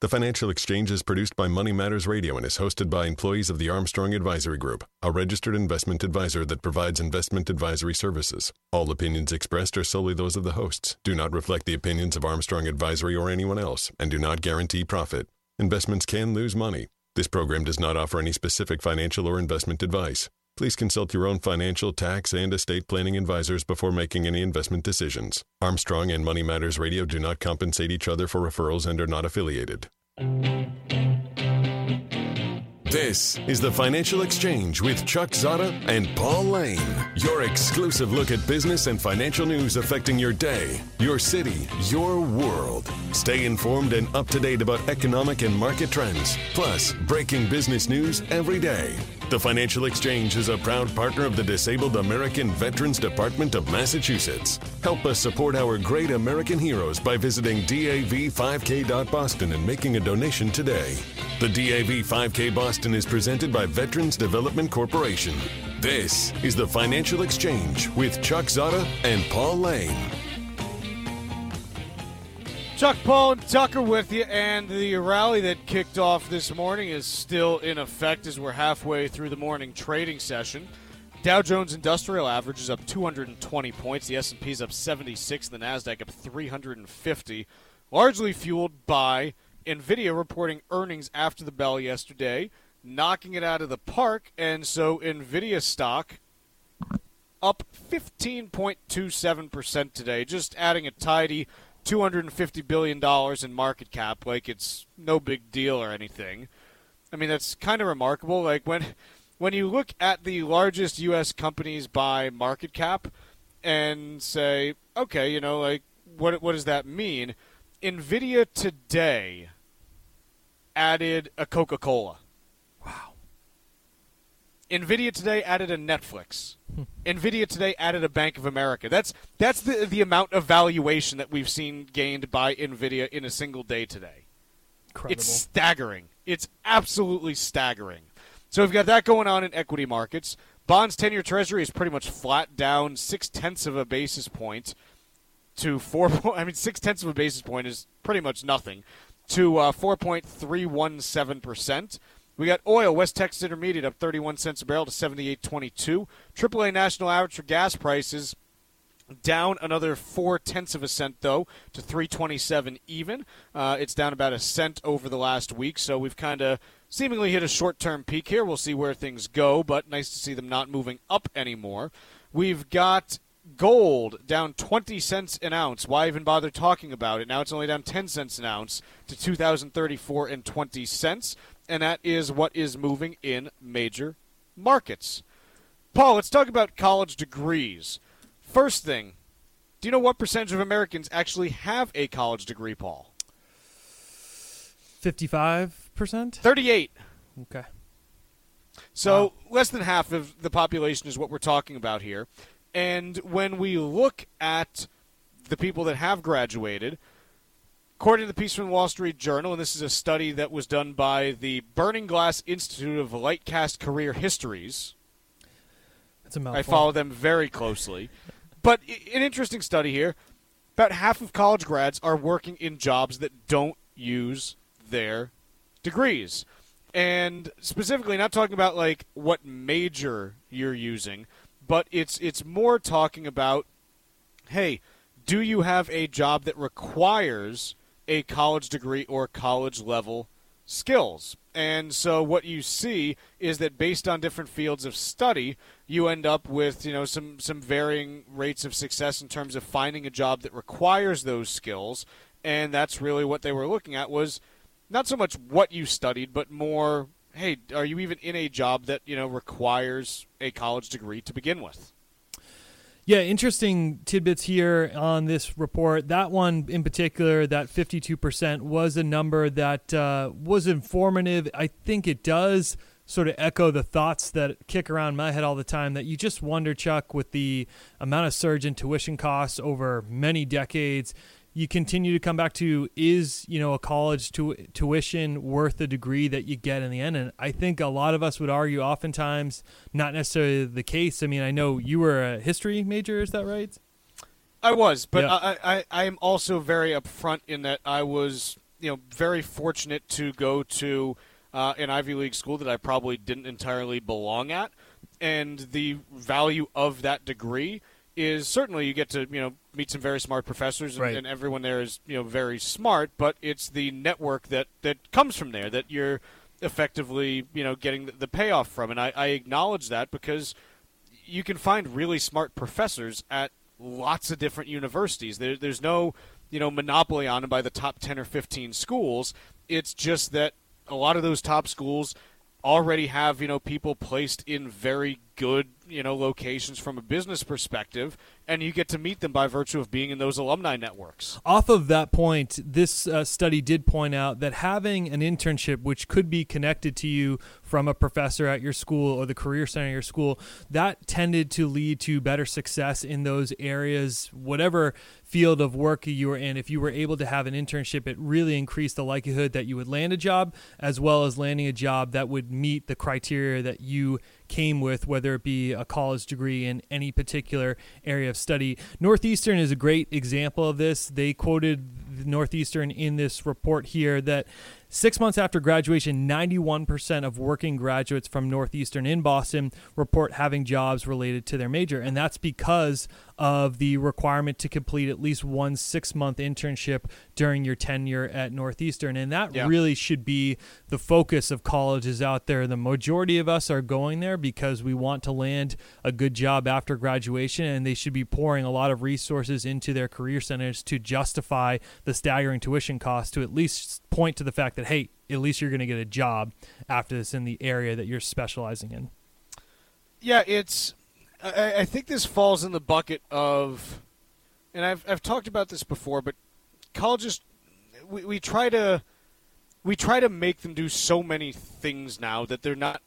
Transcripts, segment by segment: The Financial Exchange is produced by Money Matters Radio and is hosted by employees of the Armstrong Advisory Group, a registered investment advisor that provides investment advisory services. All opinions expressed are solely those of the hosts, do not reflect the opinions of Armstrong Advisory or anyone else, and do not guarantee profit. Investments can lose money. This program does not offer any specific financial or investment advice. Please consult your own financial, tax, and estate planning advisors before making any investment decisions. Armstrong and Money Matters Radio do not compensate each other for referrals and are not affiliated. This is the Financial Exchange with Chuck Zodda and Paul Lane. Your exclusive look at business and financial news affecting your day, your city, your world. Stay informed and up to date about economic and market trends, plus breaking business news every day. The Financial Exchange is a proud partner of the Disabled American Veterans Department of Massachusetts. Help us support our great American heroes by visiting DAV5K.Boston and making a donation today. The DAV5K Boston is presented by Veterans Development Corporation. This is the Financial Exchange with Chuck Zodda and Paul Lane. Chuck, Paul, and Tucker with you, and the rally that kicked off this morning is still in effect as we're halfway through the morning trading session. Dow Jones Industrial Average is up 220 points. The S&P is up 76. The NASDAQ up 350, largely fueled by NVIDIA reporting earnings after the bell yesterday, knocking it out of the park, and so NVIDIA stock up 15.27% today, just adding a tidy $250 billion in market cap, like it's no big deal or anything. I mean, that's kind of remarkable. Like, when you look at the largest U.S. companies by market cap and say, okay, you know, like, what does that mean? NVIDIA today added a Coca-Cola. Wow. NVIDIA today added a Netflix. NVIDIA today added a Bank of America. That's the amount of valuation that we've seen gained by NVIDIA in a single day today. Incredible. It's staggering. It's absolutely staggering. So we've got that going on in equity markets. Bonds 10-year Treasury is pretty much flat, down 0.6 of a basis point to 0.6 of a basis point is pretty much nothing, to 4.317%. We got oil, West Texas Intermediate, up 31 cents a barrel to $78.22. AAA national average for gas prices down another 0.4 of a cent, though, to $3.27 even. It's down about a cent over the last week, so we've kind of seemingly hit a short-term peak here. We'll see where things go, but nice to see them not moving up anymore. We've got gold down 20 cents an ounce. Why even bother talking about it? Now it's only down 10 cents an ounce to $2,034.20. And that is what is moving in major markets. Paul, let's talk about college degrees. First thing, do you know what percentage of Americans actually have a college degree, Paul? 55%? 38. Okay. So less than half of the population is what we're talking about here. And when we look at the people that have graduated, according to the piece from the Wall Street Journal, and this is a study that was done by the Burning Glass Institute of Lightcast Career Histories. That's a mouthful. I follow them very closely. But an interesting study here. About half of college grads are working in jobs that don't use their degrees. And specifically, not talking about, like, what major you're using, but it's more talking about, hey, do you have a job that requires a college degree or college-level skills? And so what you see is that based on different fields of study, you end up with, you know, some varying rates of success in terms of finding a job that requires those skills, and that's really what they were looking at was not so much what you studied, but more, hey, are you even in a job that, you know, requires a college degree to begin with? Yeah, interesting tidbits here on this report. That one in particular, that 52% was a number that was informative. I think it does sort of echo the thoughts that kick around my head all the time that you just wonder, Chuck, with the amount of surge in tuition costs over many decades, you continue to come back to, is, you know, a college tuition worth the degree that you get in the end? And I think a lot of us would argue oftentimes not necessarily the case. I mean, I know you were a history major, is that right? I was, but yeah. I am also very upfront in that I was, you know, very fortunate to go to an Ivy League school that I probably didn't entirely belong at. And the value of that degree is certainly you get to, you know, meet some very smart professors and, right. and everyone there is, you know, very smart, but it's the network that comes from there that you're effectively, you know, getting the payoff from. And I acknowledge that because you can find really smart professors at lots of different universities. There's no, you know, monopoly on them by the top 10 or 15 schools. It's just that a lot of those top schools already have, you know, people placed in very good, you know, locations from a business perspective, and you get to meet them by virtue of being in those alumni networks. Off of that point, this study did point out that having an internship, which could be connected to you from a professor at your school or the career center at your school, that tended to lead to better success in those areas, whatever field of work you were in. If you were able to have an internship, it really increased the likelihood that you would land a job, as well as landing a job that would meet the criteria that you came with, whether it be a college degree in any particular area of study. Northeastern is a great example of this. They quoted Northeastern in this report here that 6 months after graduation, 91% of working graduates from Northeastern in Boston report having jobs related to their major. And that's because of the requirement to complete at least one 6-month internship during your tenure at Northeastern. And that really should be the focus of colleges out there. The majority of us are going there because we want to land a good job after graduation, and they should be pouring a lot of resources into their career centers to justify the staggering tuition costs, to at least point to the fact that, hey, at least you're going to get a job after this in the area that you're specializing in. Yeah, it's – I think this falls in the bucket of – and I've talked about this before, but colleges – we try to make them do so many things now that they're not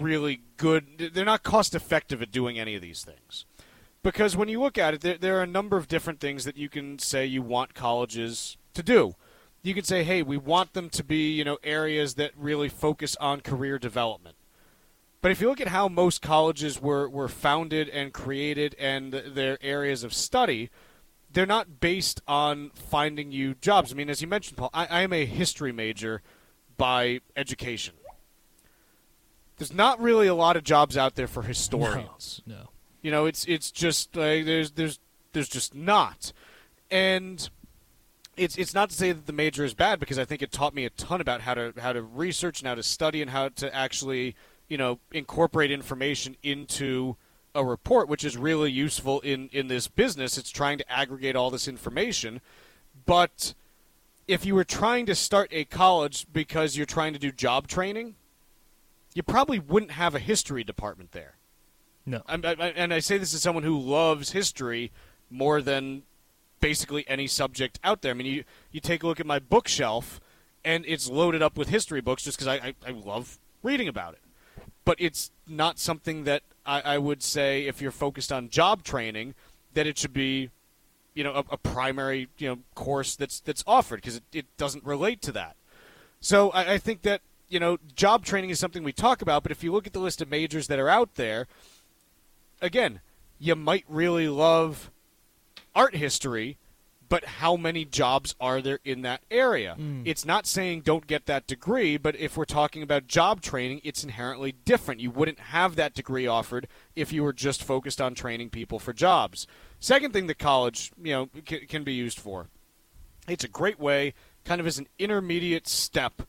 really good – they're not cost-effective at doing any of these things. Because when you look at it, there are a number of different things that you can say you want colleges to do. You can say, hey, we want them to be, you know, areas that really focus on career development. But if you look at how most colleges were founded and created and their areas of study, they're not based on finding you jobs. I mean, as you mentioned, Paul, I am a history major by education. There's not really a lot of jobs out there for historians. No. You know, it's just like there's just not. And It's not to say that the major is bad, because I think it taught me a ton about how to research and how to study and how to actually, you know, incorporate information into a report, which is really useful in this business. It's trying to aggregate all this information. But if you were trying to start a college because you're trying to do job training, you probably wouldn't have a history department there. No. And I say this as someone who loves history more than basically any subject out there. I mean, you take a look at my bookshelf, and it's loaded up with history books just because I love reading about it. But it's not something that I would say, if you're focused on job training, that it should be, you know, a primary, you know, course that's offered, because it doesn't relate to that. So I think that, you know, job training is something we talk about, but if you look at the list of majors that are out there, again, you might really love art history, but how many jobs are there in that area? It's not saying don't get that degree, but if we're talking about job training, it's inherently different. You wouldn't have that degree offered if you were just focused on training people for jobs. Second thing that college, you know, can be used for, it's a great way, kind of as an intermediate step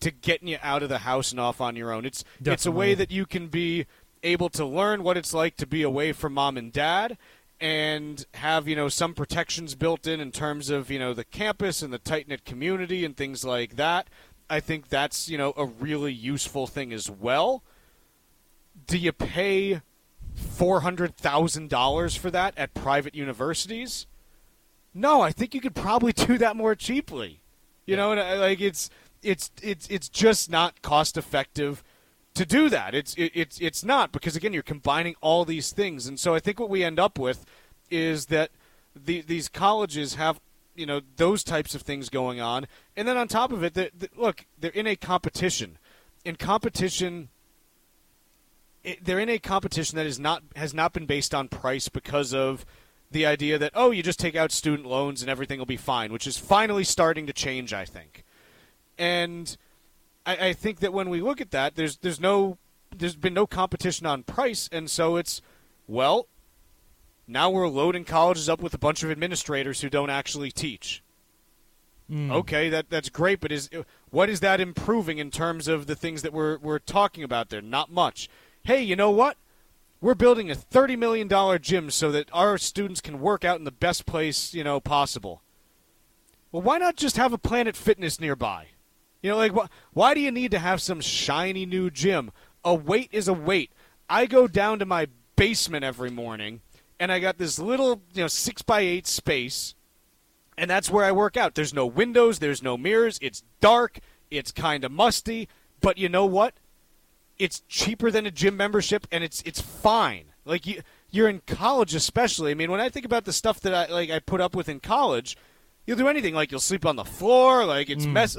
to getting you out of the house and off on your own. It's Definitely. It's a way that you can be able to learn what it's like to be away from mom and dad, and have, you know, some protections built in terms of, you know, the campus and the tight-knit community and things like that. I think that's, you know, a really useful thing as well. Do you pay $400,000 for that at private universities? No, I think you could probably do that more cheaply. You know, and like it's just not cost effective to do that. It's not, because again, you're combining all these things. And so I think what we end up with is that these colleges have, you know, those types of things going on. And then on top of it, they're in a competition. They're in a competition that has not been based on price, because of the idea that, oh, you just take out student loans and everything will be fine, which is finally starting to change, I think. And I think that when we look at that, there's been no competition on price, and so it's, well, now we're loading colleges up with a bunch of administrators who don't actually teach. Okay, that's great, but what is that improving in terms of the things that we're talking about there? Not much. Hey, you know what? We're building a $30 million gym so that our students can work out in the best place, you know, possible. Well, why not just have a Planet Fitness nearby? You know, like, why do you need to have some shiny new gym? A weight is a weight. I go down to my basement every morning, and I got this little, you know, 6x8 space, and that's where I work out. There's no windows. There's no mirrors. It's dark. It's kind of musty. But you know what? It's cheaper than a gym membership, and it's fine. Like, you're in college especially. I mean, when I think about the stuff that I put up with in college, you'll do anything. Like, you'll sleep on the floor. Like, it's mess.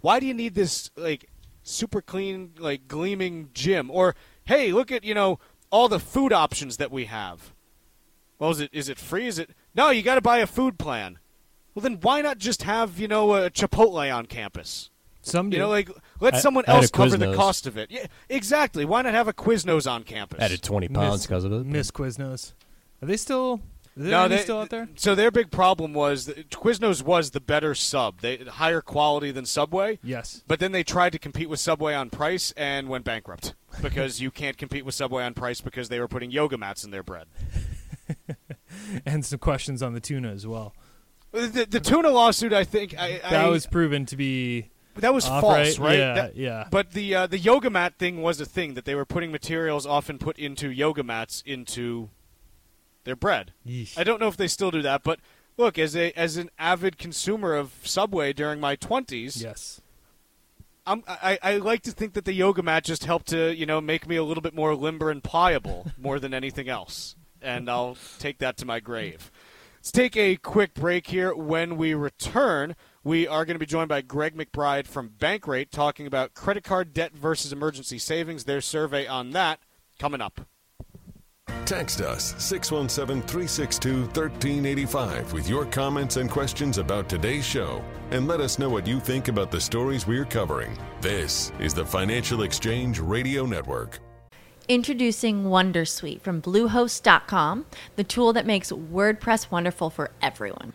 Why do you need this, like, super clean, like, gleaming gym? Or, hey, look at, you know, all the food options that we have. Well, is it free? Is it? No, you got to buy a food plan. Well, then why not just have, you know, a Chipotle on campus? Some do. You know, like, let someone else cover the cost of it. Yeah, exactly. Why not have a Quiznos on campus? Added 20 pounds because of it. Miss Quiznos. Are they still? Are they still out there? So their big problem was that Quiznos was the better sub. They higher quality than Subway. Yes. But then they tried to compete with Subway on price and went bankrupt, because you can't compete with Subway on price because they were putting yoga mats in their bread. And some questions on the tuna as well. The tuna lawsuit, I think, that was proven to be. That was false, right? Yeah, But the yoga mat thing was a thing, that they were putting materials often put into yoga mats into their bread. Yeesh. I don't know if they still do that, but look, as an avid consumer of Subway during my 20s, yes, I like to think that the yoga mat just helped to, you know, make me a little bit more limber and pliable more than anything else, and I'll take that to my grave. Let's take a quick break here. When we return, we are going to be joined by Greg McBride from Bankrate, talking about credit card debt versus emergency savings, their survey on that, coming up. Text us, 617-362-1385, with your comments and questions about today's show, and let us know what you think about the stories we're covering. This is the Financial Exchange Radio Network. Introducing WonderSuite from Bluehost.com, the tool that makes WordPress wonderful for everyone.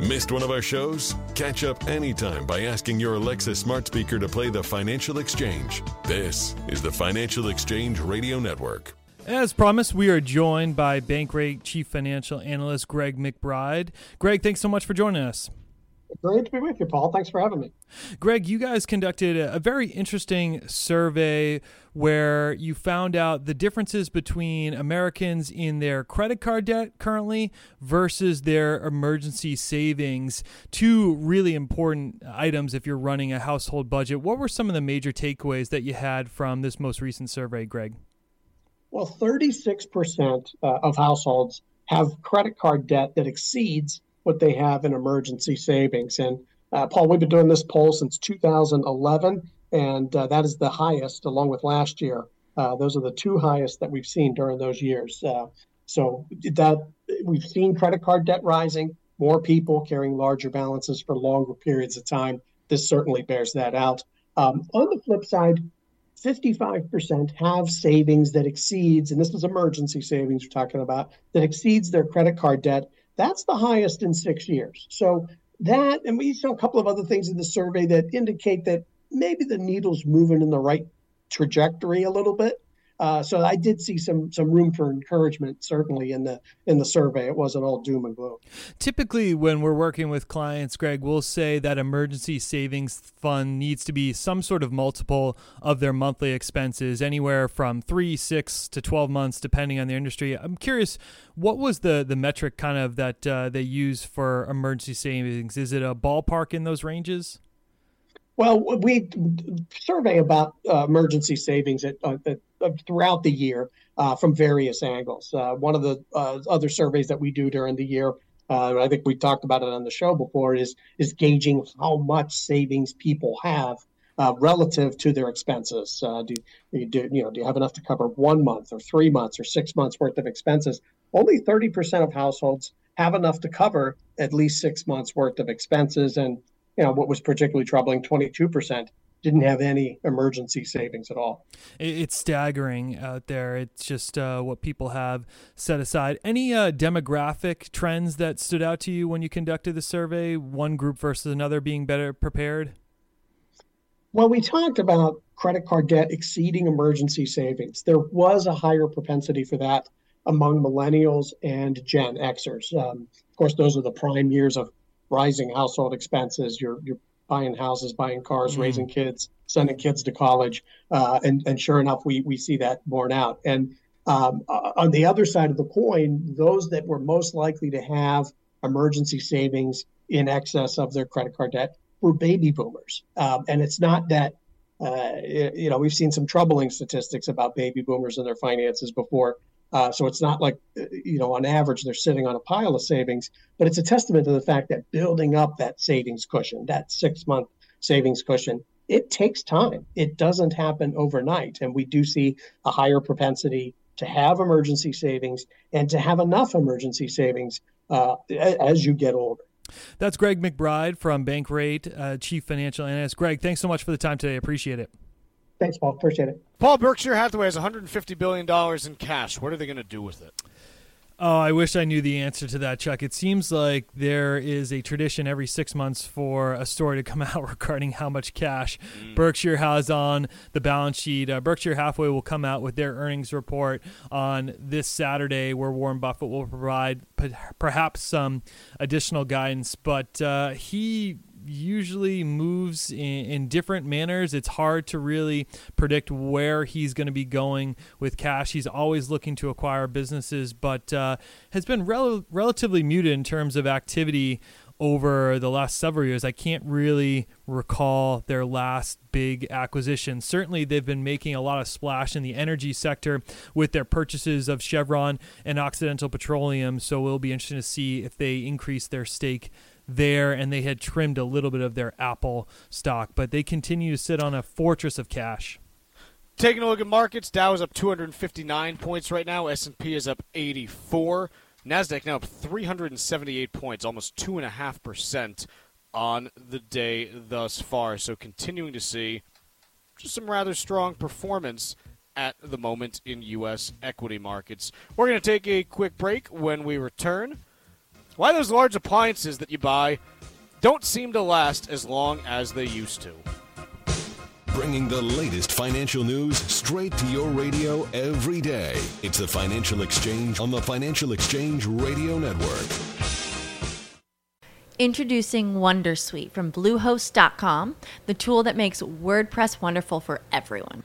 Missed one of our shows? Catch up anytime by asking your Alexa smart speaker to play the Financial Exchange. This is the Financial Exchange Radio Network. As promised, we are joined by Bankrate Chief Financial Analyst Greg McBride. Greg, thanks so much for joining us. Great to be with you, Paul. Thanks for having me. Greg, you guys conducted a very interesting survey where you found out the differences between Americans in their credit card debt currently versus their emergency savings. Two really important items if you're running a household budget. What were some of the major takeaways that you had from this most recent survey, Greg? Well, 36% of households have credit card debt that exceeds what they have in emergency savings. And Paul, we've been doing this poll since 2011, and that is the highest, along with last year. Those are the two highest that we've seen during those years. So that we've seen credit card debt rising, more people carrying larger balances for longer periods of time. This certainly bears that out. On the flip side, 55% have savings that exceeds, and this is emergency savings we're talking about, that exceeds their credit card debt. That's the highest in 6 years. So that, and we saw a couple of other things in the survey that indicate that maybe the needle's moving in the right trajectory a little bit. So I did see some room for encouragement, certainly in the survey. It wasn't all doom and gloom. Typically, when we're working with clients, Greg, we'll say that emergency savings fund needs to be some sort of multiple of their monthly expenses, anywhere from 3, 6 to 12 months, depending on the industry. I'm curious, what was the metric kind of that they use for emergency savings? Is it a ballpark in those ranges? Well, we survey about emergency savings at throughout the year from various angles. One of the other surveys that we do during the year, I think we talked about it on the show before, is gauging how much savings people have relative to their expenses. Do you have enough to cover 1 month or 3 months or 6 months worth of expenses? Only 30% of households have enough to cover at least 6 months worth of expenses, and what was particularly troubling, 22% didn't have any emergency savings at all. It's staggering out there. It's just what people have set aside. Any demographic trends that stood out to you when you conducted the survey, one group versus another being better prepared? Well, we talked about credit card debt exceeding emergency savings. There was a higher propensity for that among millennials and Gen Xers. Of course, those are the prime years of rising household expenses. You're buying houses, buying cars, raising kids, sending kids to college. And sure enough, we see that borne out. And on the other side of the coin, those that were most likely to have emergency savings in excess of their credit card debt were baby boomers. And it's not that, we've seen some troubling statistics about baby boomers and their finances before. So it's not like, on average, they're sitting on a pile of savings, but it's a testament to the fact that building up that savings cushion, that 6 month savings cushion, it takes time. It doesn't happen overnight. And we do see a higher propensity to have emergency savings and to have enough emergency savings as you get older. That's Greg McBride from Bankrate, Chief Financial Analyst. Greg, thanks so much for the time today. Appreciate it. Thanks, Paul. Appreciate it. Paul, Berkshire Hathaway has $150 billion in cash. What are they going to do with it? Oh, I wish I knew the answer to that, Chuck. It seems like there is a tradition every 6 months for a story to come out regarding how much cash Berkshire has on the balance sheet. Berkshire Hathaway will come out with their earnings report on this Saturday, where Warren Buffett will provide perhaps some additional guidance. But he usually moves in different manners. It's hard to really predict where he's going to be going with cash. He's always looking to acquire businesses, but has been relatively muted in terms of activity over the last several years. I can't really recall their last big acquisition. Certainly, they've been making a lot of splash in the energy sector with their purchases of Chevron and Occidental Petroleum, so it'll be interesting to see if they increase their stake there, and they had trimmed a little bit of their Apple stock, but they continue to sit on a fortress of cash. Taking a look at markets, Dow is up 259 points right now. S&P is up 84. NASDAQ now up 378 points, almost 2.5% on the day thus far. So continuing to see just some rather strong performance at the moment in U.S. equity markets. We're going to take a quick break. When we return, why those large appliances that you buy don't seem to last as long as they used to. Bringing the latest financial news straight to your radio every day. It's the Financial Exchange on the Financial Exchange Radio Network. Introducing WonderSuite from Bluehost.com, the tool that makes WordPress wonderful for everyone.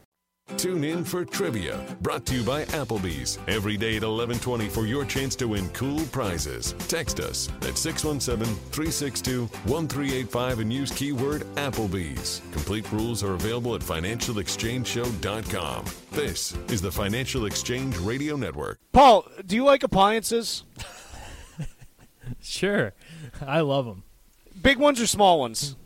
Tune in for Trivia, brought to you by Applebee's. Every day at 11:20 for your chance to win cool prizes. Text us at 617-362-1385 and use keyword Applebee's. Complete rules are available at financialexchangeshow.com. This is the Financial Exchange Radio Network. Paul, do you like appliances? Sure. I love them. Big ones or small ones?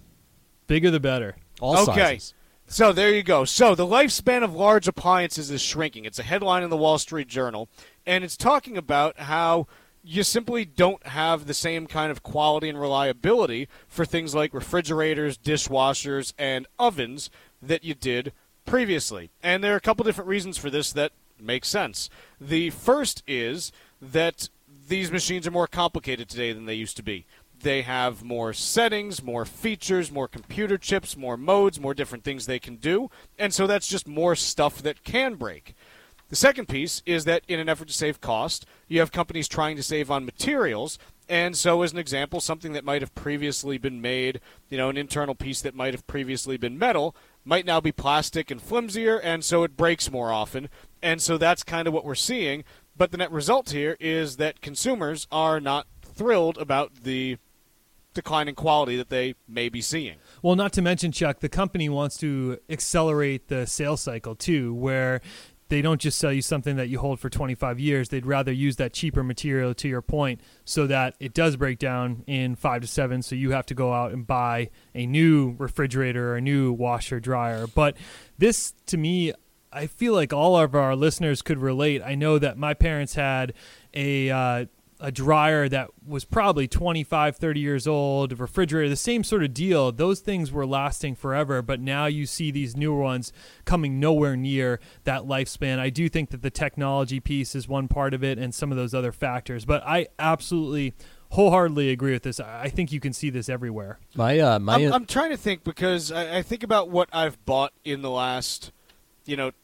Bigger the better. All sizes. So there you go. So the lifespan of large appliances is shrinking. It's a headline in the Wall Street Journal, and it's talking about how you simply don't have the same kind of quality and reliability for things like refrigerators, dishwashers, and ovens that you did previously. And there are a couple different reasons for this that make sense. The first is that these machines are more complicated today than they used to be. They have more settings, more features, more computer chips, more modes, more different things they can do. And so that's just more stuff that can break. The second piece is that in an effort to save cost, you have companies trying to save on materials. And so, as an example, something that might have previously been made, an internal piece that might have previously been metal, might now be plastic and flimsier, and so it breaks more often. And so that's kind of what we're seeing. But the net result here is that consumers are not thrilled about the decline in quality that they may be seeing. Well, not to mention, Chuck, the company wants to accelerate the sales cycle too, where they don't just sell you something that you hold for 25 years. They'd rather use that cheaper material, to your point, so that it does break down in 5 to 7. So you have to go out and buy a new refrigerator or a new washer dryer. But this, to me, I feel like all of our listeners could relate. I know that my parents had a dryer that was probably 25, 30 years old, a refrigerator, the same sort of deal. Those things were lasting forever, but now you see these newer ones coming nowhere near that lifespan. I do think that the technology piece is one part of it and some of those other factors, but I absolutely wholeheartedly agree with this. I think you can see this everywhere. I'm trying to think, because I think about what I've bought in the last, 8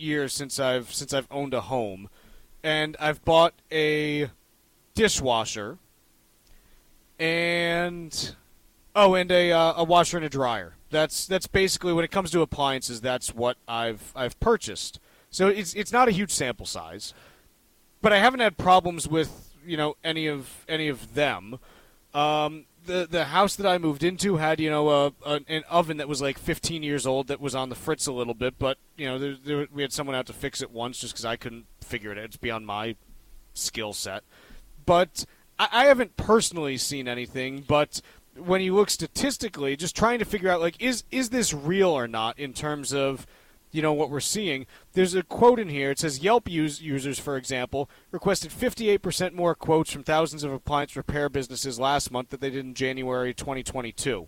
years since I've owned a home, and I've bought a dishwasher, and a washer and a dryer. That's basically, when it comes to appliances, that's what I've purchased. So it's not a huge sample size, but I haven't had problems with any of them. The house that I moved into had an oven that was like 15 years old that was on the fritz a little bit, but we had someone out to fix it once just because I couldn't figure it out. It's beyond my skill set. But I haven't personally seen anything, but when you look statistically, just trying to figure out, like, is this real or not in terms of, what we're seeing? There's a quote in here. It says Yelp users, for example, requested 58% more quotes from thousands of appliance repair businesses last month than they did in January 2022.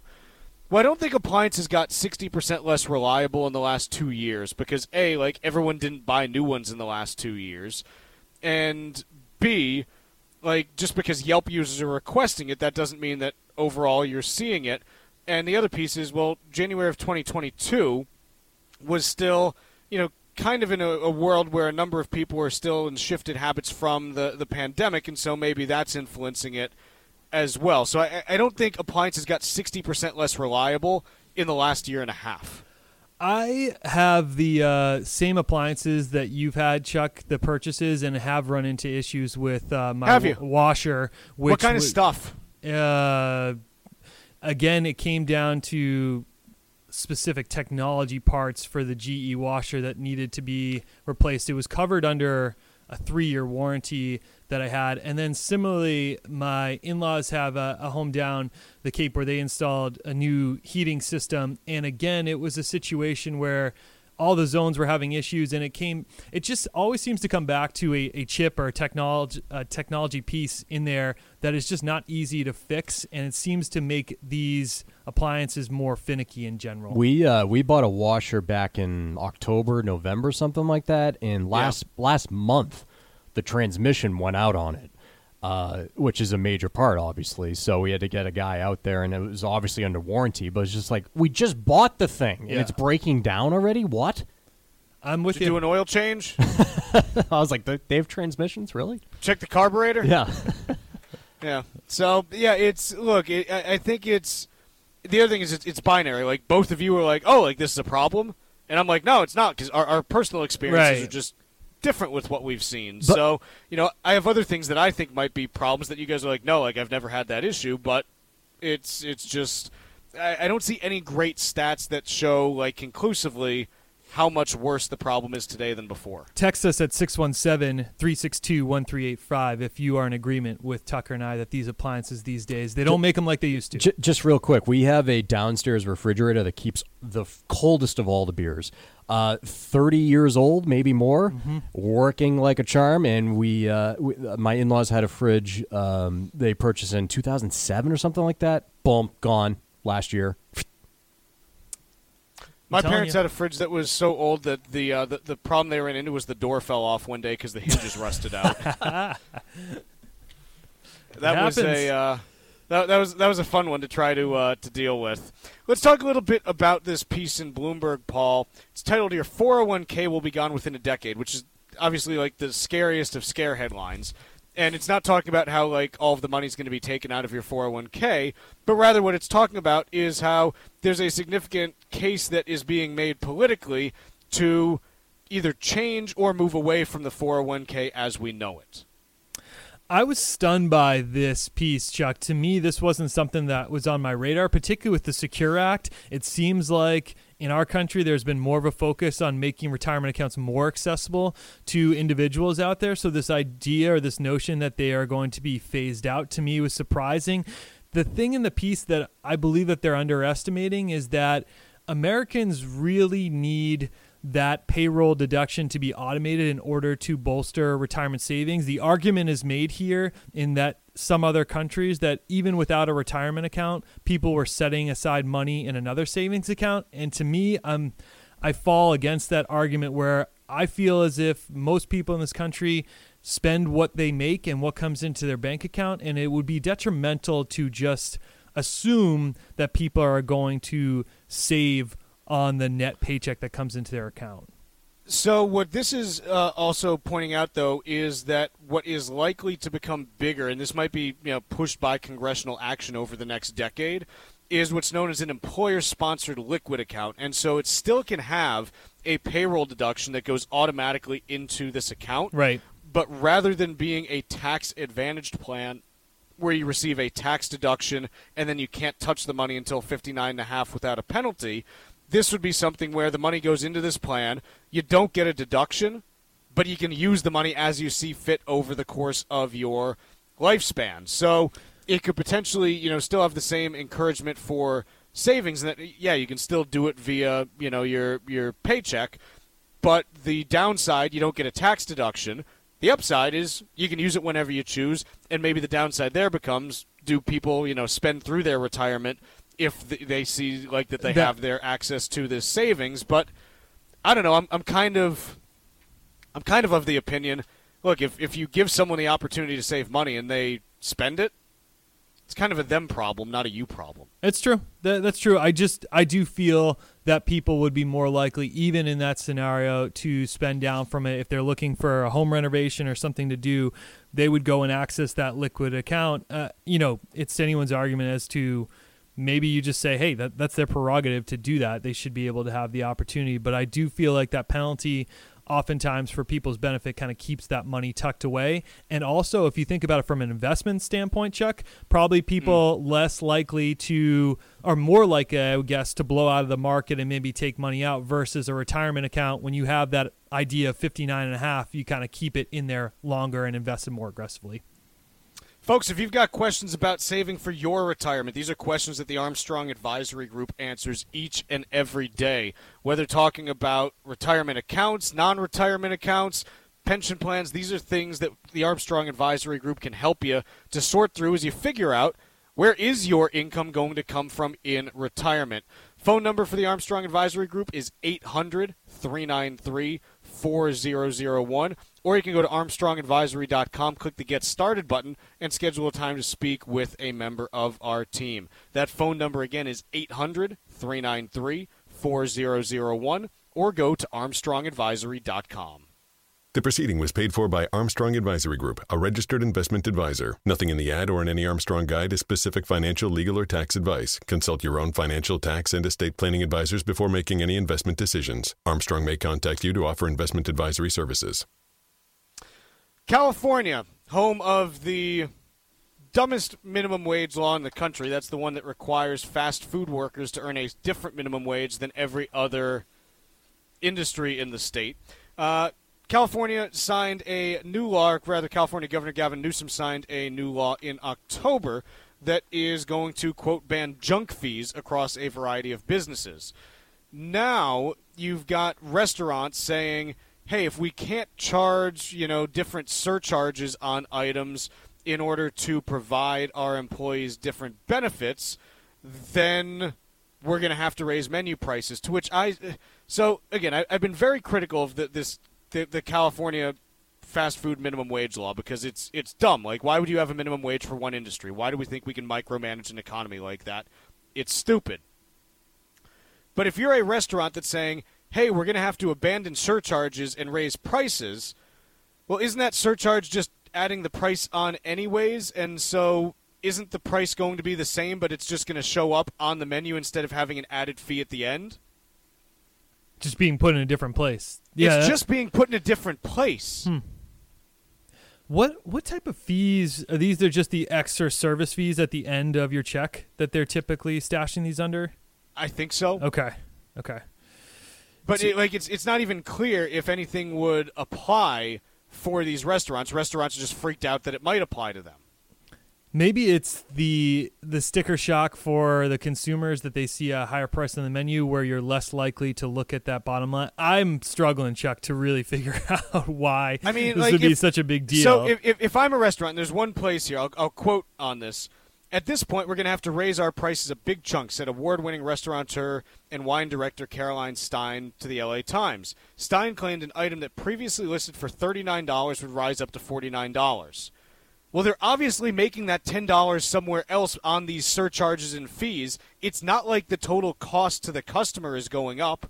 Well, I don't think appliances got 60% less reliable in the last 2 years because, A, everyone didn't buy new ones in the last 2 years, and B, just because Yelp users are requesting it, that doesn't mean that overall you're seeing it. And the other piece is, January of 2022 was still, kind of in a world where a number of people were still in shifted habits from the pandemic, and so maybe that's influencing it as well. So I don't think appliances got 60% less reliable in the last year and a half. I have the same appliances that you've had, Chuck, the purchases, and have run into issues with my washer. Which what kind of stuff? Again, it came down to specific technology parts for the GE washer that needed to be replaced. It was covered under a 3-year warranty that I had. And then similarly, my in-laws have a home down the Cape where they installed a new heating system. And again, it was a situation where all the zones were having issues, and it just always seems to come back to a chip or a technology piece in there that is just not easy to fix, and it seems to make these appliances more finicky in general. We bought a washer back in October, November, something like that, and last month the transmission went out on it, which is a major part, obviously. So we had to get a guy out there, and it was obviously under warranty, but it's just like, we just bought the thing, and it's breaking down already? What? I'm with you. Do an oil change? I was like, they have transmissions? Really? Check the carburetor? Yeah. Yeah. So, yeah, it's, look, I think it's, the other thing is it's binary. Like, both of you are like, oh, like, this is a problem? And I'm like, no, it's not, because our personal experiences are just different with what we've seen. But, so, you know, I have other things that I think might be problems that you guys are like, no, like, I've never had that issue, but it's just, I don't see any great stats that show, like, conclusively how much worse the problem is today than before. Text us at 617-362-1385 if you are in agreement with Tucker and I that these appliances these days, they don't make them like they used to. Just real quick, we have a downstairs refrigerator that keeps the coldest of all the beers. 30 years old, maybe more, working like a charm. And my in-laws had a fridge they purchased in 2007 or something like that. Boom, gone last year. My parents had a fridge that was so old that the problem they ran into was the door fell off one day because the hinges rusted out. That was a fun one to try to deal with. Let's talk a little bit about this piece in Bloomberg, Paul. It's titled "Your 401k Will Be Gone Within a Decade," which is obviously like the scariest of scare headlines. And it's not talking about how like all of the money's going to be taken out of your 401k, but rather what it's talking about is how there's a significant case that is being made politically to either change or move away from the 401k as we know it. I was stunned by this piece, Chuck. To me, this wasn't something that was on my radar, particularly with the SECURE Act. It seems like in our country, there's been more of a focus on making retirement accounts more accessible to individuals out there. So this idea or this notion that they are going to be phased out, to me, was surprising. The thing in the piece that I believe that they're underestimating is that Americans really need that payroll deduction to be automated in order to bolster retirement savings. The argument is made here in that some other countries that even without a retirement account, people were setting aside money in another savings account. And to me, I fall against that argument where I feel as if most people in this country spend what they make and what comes into their bank account. And it would be detrimental to just assume that people are going to save on the net paycheck that comes into their account. So what this is also pointing out, though, is that what is likely to become bigger, and this might be pushed by congressional action over the next decade, is what's known as an employer-sponsored liquid account. And so it still can have a payroll deduction that goes automatically into this account. Right. But rather than being a tax-advantaged plan where you receive a tax deduction and then you can't touch the money until 59.5 without a penalty, this would be something where the money goes into this plan. You don't get a deduction, but you can use the money as you see fit over the course of your lifespan. So it could potentially, still have the same encouragement for savings. And that, you can still do it via, your paycheck. But the downside, you don't get a tax deduction. The upside is you can use it whenever you choose. And maybe the downside there becomes, do people, spend through their retirement if they see like that they have their access to this savings. But I don't know. I'm kind of the opinion. Look, if you give someone the opportunity to save money and they spend it, it's kind of a them problem, not a you problem. It's true. That's true. I do feel that people would be more likely, even in that scenario, to spend down from it. If they're looking for a home renovation or something to do, they would go and access that liquid account. It's anyone's argument as to, maybe you just say, hey, that's their prerogative to do that. They should be able to have the opportunity. But I do feel like that penalty oftentimes for people's benefit kind of keeps that money tucked away. And also, if you think about it from an investment standpoint, Chuck, probably people less likely to, or more likely, I would guess, to blow out of the market and maybe take money out versus a retirement account. When you have that idea of 59.5, you kind of keep it in there longer and invest it more aggressively. Folks, if you've got questions about saving for your retirement, these are questions that the Armstrong Advisory Group answers each and every day. Whether talking about retirement accounts, non-retirement accounts, pension plans, these are things that the Armstrong Advisory Group can help you to sort through as you figure out where is your income going to come from in retirement. Phone number for the Armstrong Advisory Group is 800-393-4001, or you can go to armstrongadvisory.com, click the Get Started button, and schedule a time to speak with a member of our team. That phone number, again, is 800-393-4001, or go to armstrongadvisory.com. The proceeding was paid for by Armstrong Advisory Group, a registered investment advisor. Nothing in the ad or in any Armstrong guide is specific financial, legal, or tax advice. Consult your own financial, tax, and estate planning advisors before making any investment decisions. Armstrong may contact you to offer investment advisory services. California, home of the dumbest minimum wage law in the country. That's the one that requires fast food workers to earn a different minimum wage than every other industry in the state. California signed a new law, or rather California Governor Gavin Newsom signed a new law in October that is going to, quote, ban junk fees across a variety of businesses. Now you've got restaurants saying, hey, if we can't charge, you know, different surcharges on items in order to provide our employees different benefits, then we're going to have to raise menu prices, to which I've been very critical of the California fast food minimum wage law, because it's dumb. Like, why would you have a minimum wage for one industry? Why do we think we can micromanage an economy like that? It's stupid. But if you're a restaurant that's saying, hey, we're going to have to abandon surcharges and raise prices, well, isn't that surcharge just adding the price on anyways? And so isn't the price going to be the same, but it's just going to show up on the menu instead of having an added fee at the end? Just being put in a different place. Yeah, it's just being put in a different place. What type of fees are these? They're just the extra service fees at the end of your check that they're typically stashing these under? I think so. Okay. But it's not even clear if anything would apply for these restaurants. Restaurants are just freaked out that it might apply to them. Maybe it's the sticker shock for the consumers that they see a higher price on the menu where you're less likely to look at that bottom line. I'm struggling, Chuck, to really figure out why this would be such a big deal. So if I'm a restaurant, and there's one place here, I'll quote on this. At this point, we're going to have to raise our prices a big chunk, said award-winning restaurateur and wine director Caroline Stein to the LA Times. Stein claimed an item that previously listed for $39 would rise up to $49. Well, they're obviously making that $10 somewhere else on these surcharges and fees. It's not like the total cost to the customer is going up,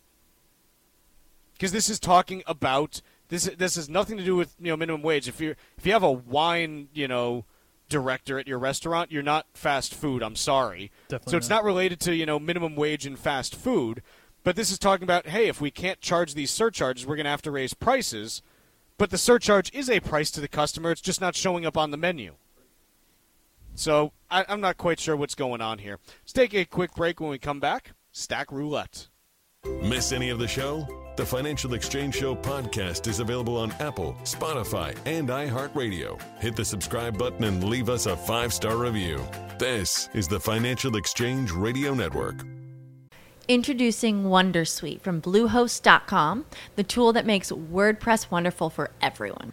because this is talking about this has nothing to do with, you know, minimum wage. If you have a wine, you know, director at your restaurant, you're not fast food. I'm sorry. Definitely so it's not related to, you know, minimum wage and fast food, but this is talking about, hey, if we can't charge these surcharges, we're going to have to raise prices. But the surcharge is a price to the customer. It's just not showing up on the menu. So I'm not quite sure what's going on here. Let's take a quick break. When we come back, Stack Roulette. Miss any of the show? The Financial Exchange Show podcast is available on Apple, Spotify, and iHeartRadio. Hit the subscribe button and leave us a 5-star review. This is the Financial Exchange Radio Network. Introducing WonderSuite from Bluehost.com, the tool that makes WordPress wonderful for everyone.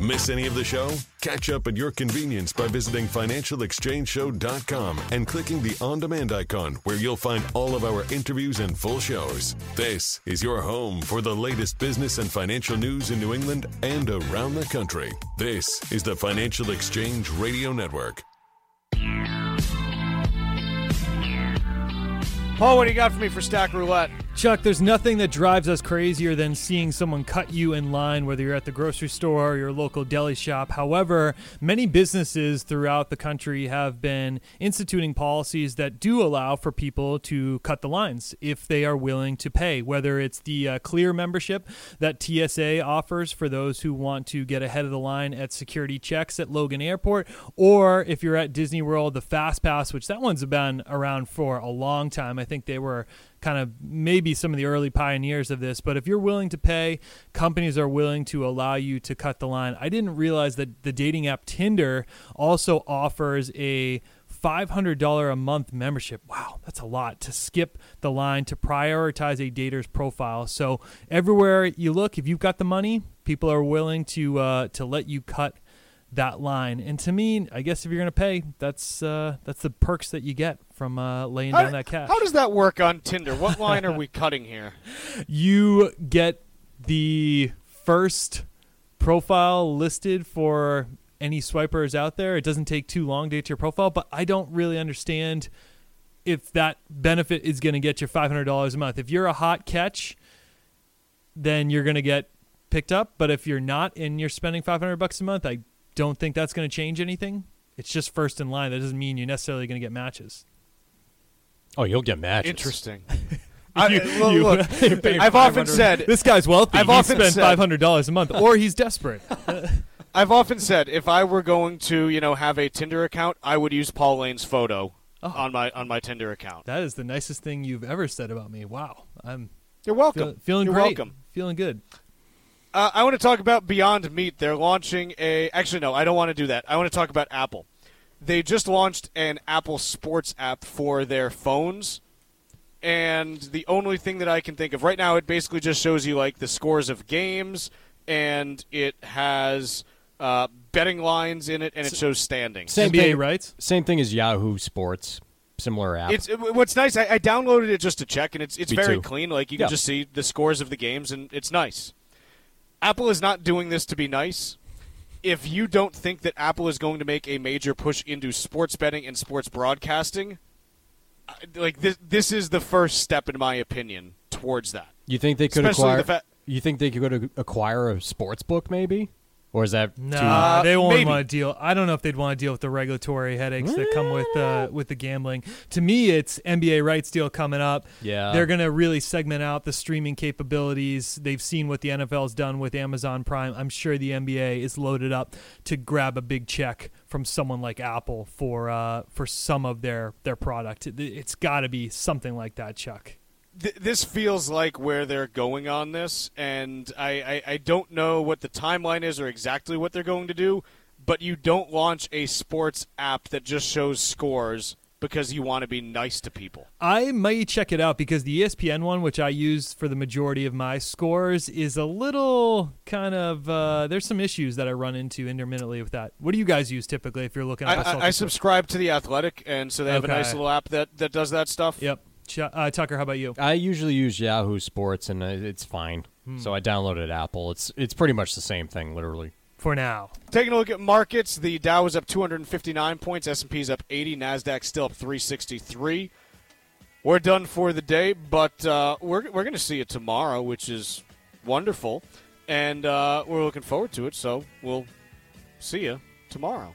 Miss any of the show? Catch up at your convenience by visiting financialexchangeshow.com and clicking the on-demand icon, where you'll find all of our interviews and full shows. This is your home for the latest business and financial news in New England and around the country. This is the Financial Exchange Radio Network. Paul, what do you got for me for Stock Roulette? Chuck, there's nothing that drives us crazier than seeing someone cut you in line, whether you're at the grocery store or your local deli shop. However, many businesses throughout the country have been instituting policies that do allow for people to cut the lines if they are willing to pay, whether it's the Clear membership that TSA offers for those who want to get ahead of the line at security checks at Logan Airport, or if you're at Disney World, the Fast Pass, which that one's been around for a long time. I think they were kind of maybe some of the early pioneers of this, but if you're willing to pay, companies are willing to allow you to cut the line. I didn't realize that the dating app Tinder also offers a $500 a month membership. Wow, that's a lot, to skip the line, to prioritize a dater's profile. So everywhere you look, if you've got the money, people are willing to let you cut that line. And to me, I guess if you're going to pay, that's the perks that you get from laying down that cash. How does that work on Tinder? What line are we cutting here? You get the first profile listed for any swipers out there. It doesn't take too long to get to your profile, but I don't really understand if that benefit is going to get you $500 a month. If you're a hot catch, then you're going to get picked up. But if you're not and you're spending $500 a month, I don't think that's going to change anything. It's just first in line. That doesn't mean you're necessarily going to get matches. Oh, you'll get matches. Interesting. I've often said this guy's wealthy. He spent $500 a month, or he's desperate. I've often said if I were going to, have a Tinder account, I would use Paul Lane's photo on my Tinder account. That is the nicest thing you've ever said about me. Wow, you're welcome. Feeling good. I want to talk about Beyond Meat. They're launching a – actually, no, I don't want to do that. I want to talk about Apple. They just launched an Apple Sports app for their phones, and the only thing that I can think of right now, it basically just shows you, like, the scores of games, and it has betting lines in it, and it shows standings. NBA, right? Same thing as Yahoo Sports. Similar app. What's nice, I downloaded it just to check, and it's very clean. Like, you can just see the scores of the games, and it's nice. Apple is not doing this to be nice. If you don't think that Apple is going to make a major push into sports betting and sports broadcasting, like this is the first step, in my opinion, towards that. You think they could acquire a sports book, maybe? Or is that they won't want to deal. I don't know if they'd want to deal with the regulatory headaches that come with the gambling. To me, it's NBA rights deal coming up. Yeah, they're going to really segment out the streaming capabilities. They've seen what the NFL's done with Amazon Prime. I'm sure the NBA is loaded up to grab a big check from someone like Apple for some of their product. It's got to be something like that, Chuck. This feels like where they're going on this, and I don't know what the timeline is or exactly what they're going to do, but you don't launch a sports app that just shows scores because you want to be nice to people. I might check it out, because the ESPN one, which I use for the majority of my scores, is a little kind of there's some issues that I run into intermittently with that. What do you guys use typically if you're looking at this? I subscribe to The Athletic, and so they have a nice little app that does that stuff. Yep. Tucker, how about you? I usually use Yahoo Sports, and it's fine. So I downloaded Apple. It's pretty much the same thing, literally. For now. Taking a look at markets, the Dow is up 259 points, S&P's up 80, NASDAQ still up 363. We're done for the day, but we're going to see it tomorrow, which is wonderful, and we're looking forward to it, so we'll see you tomorrow.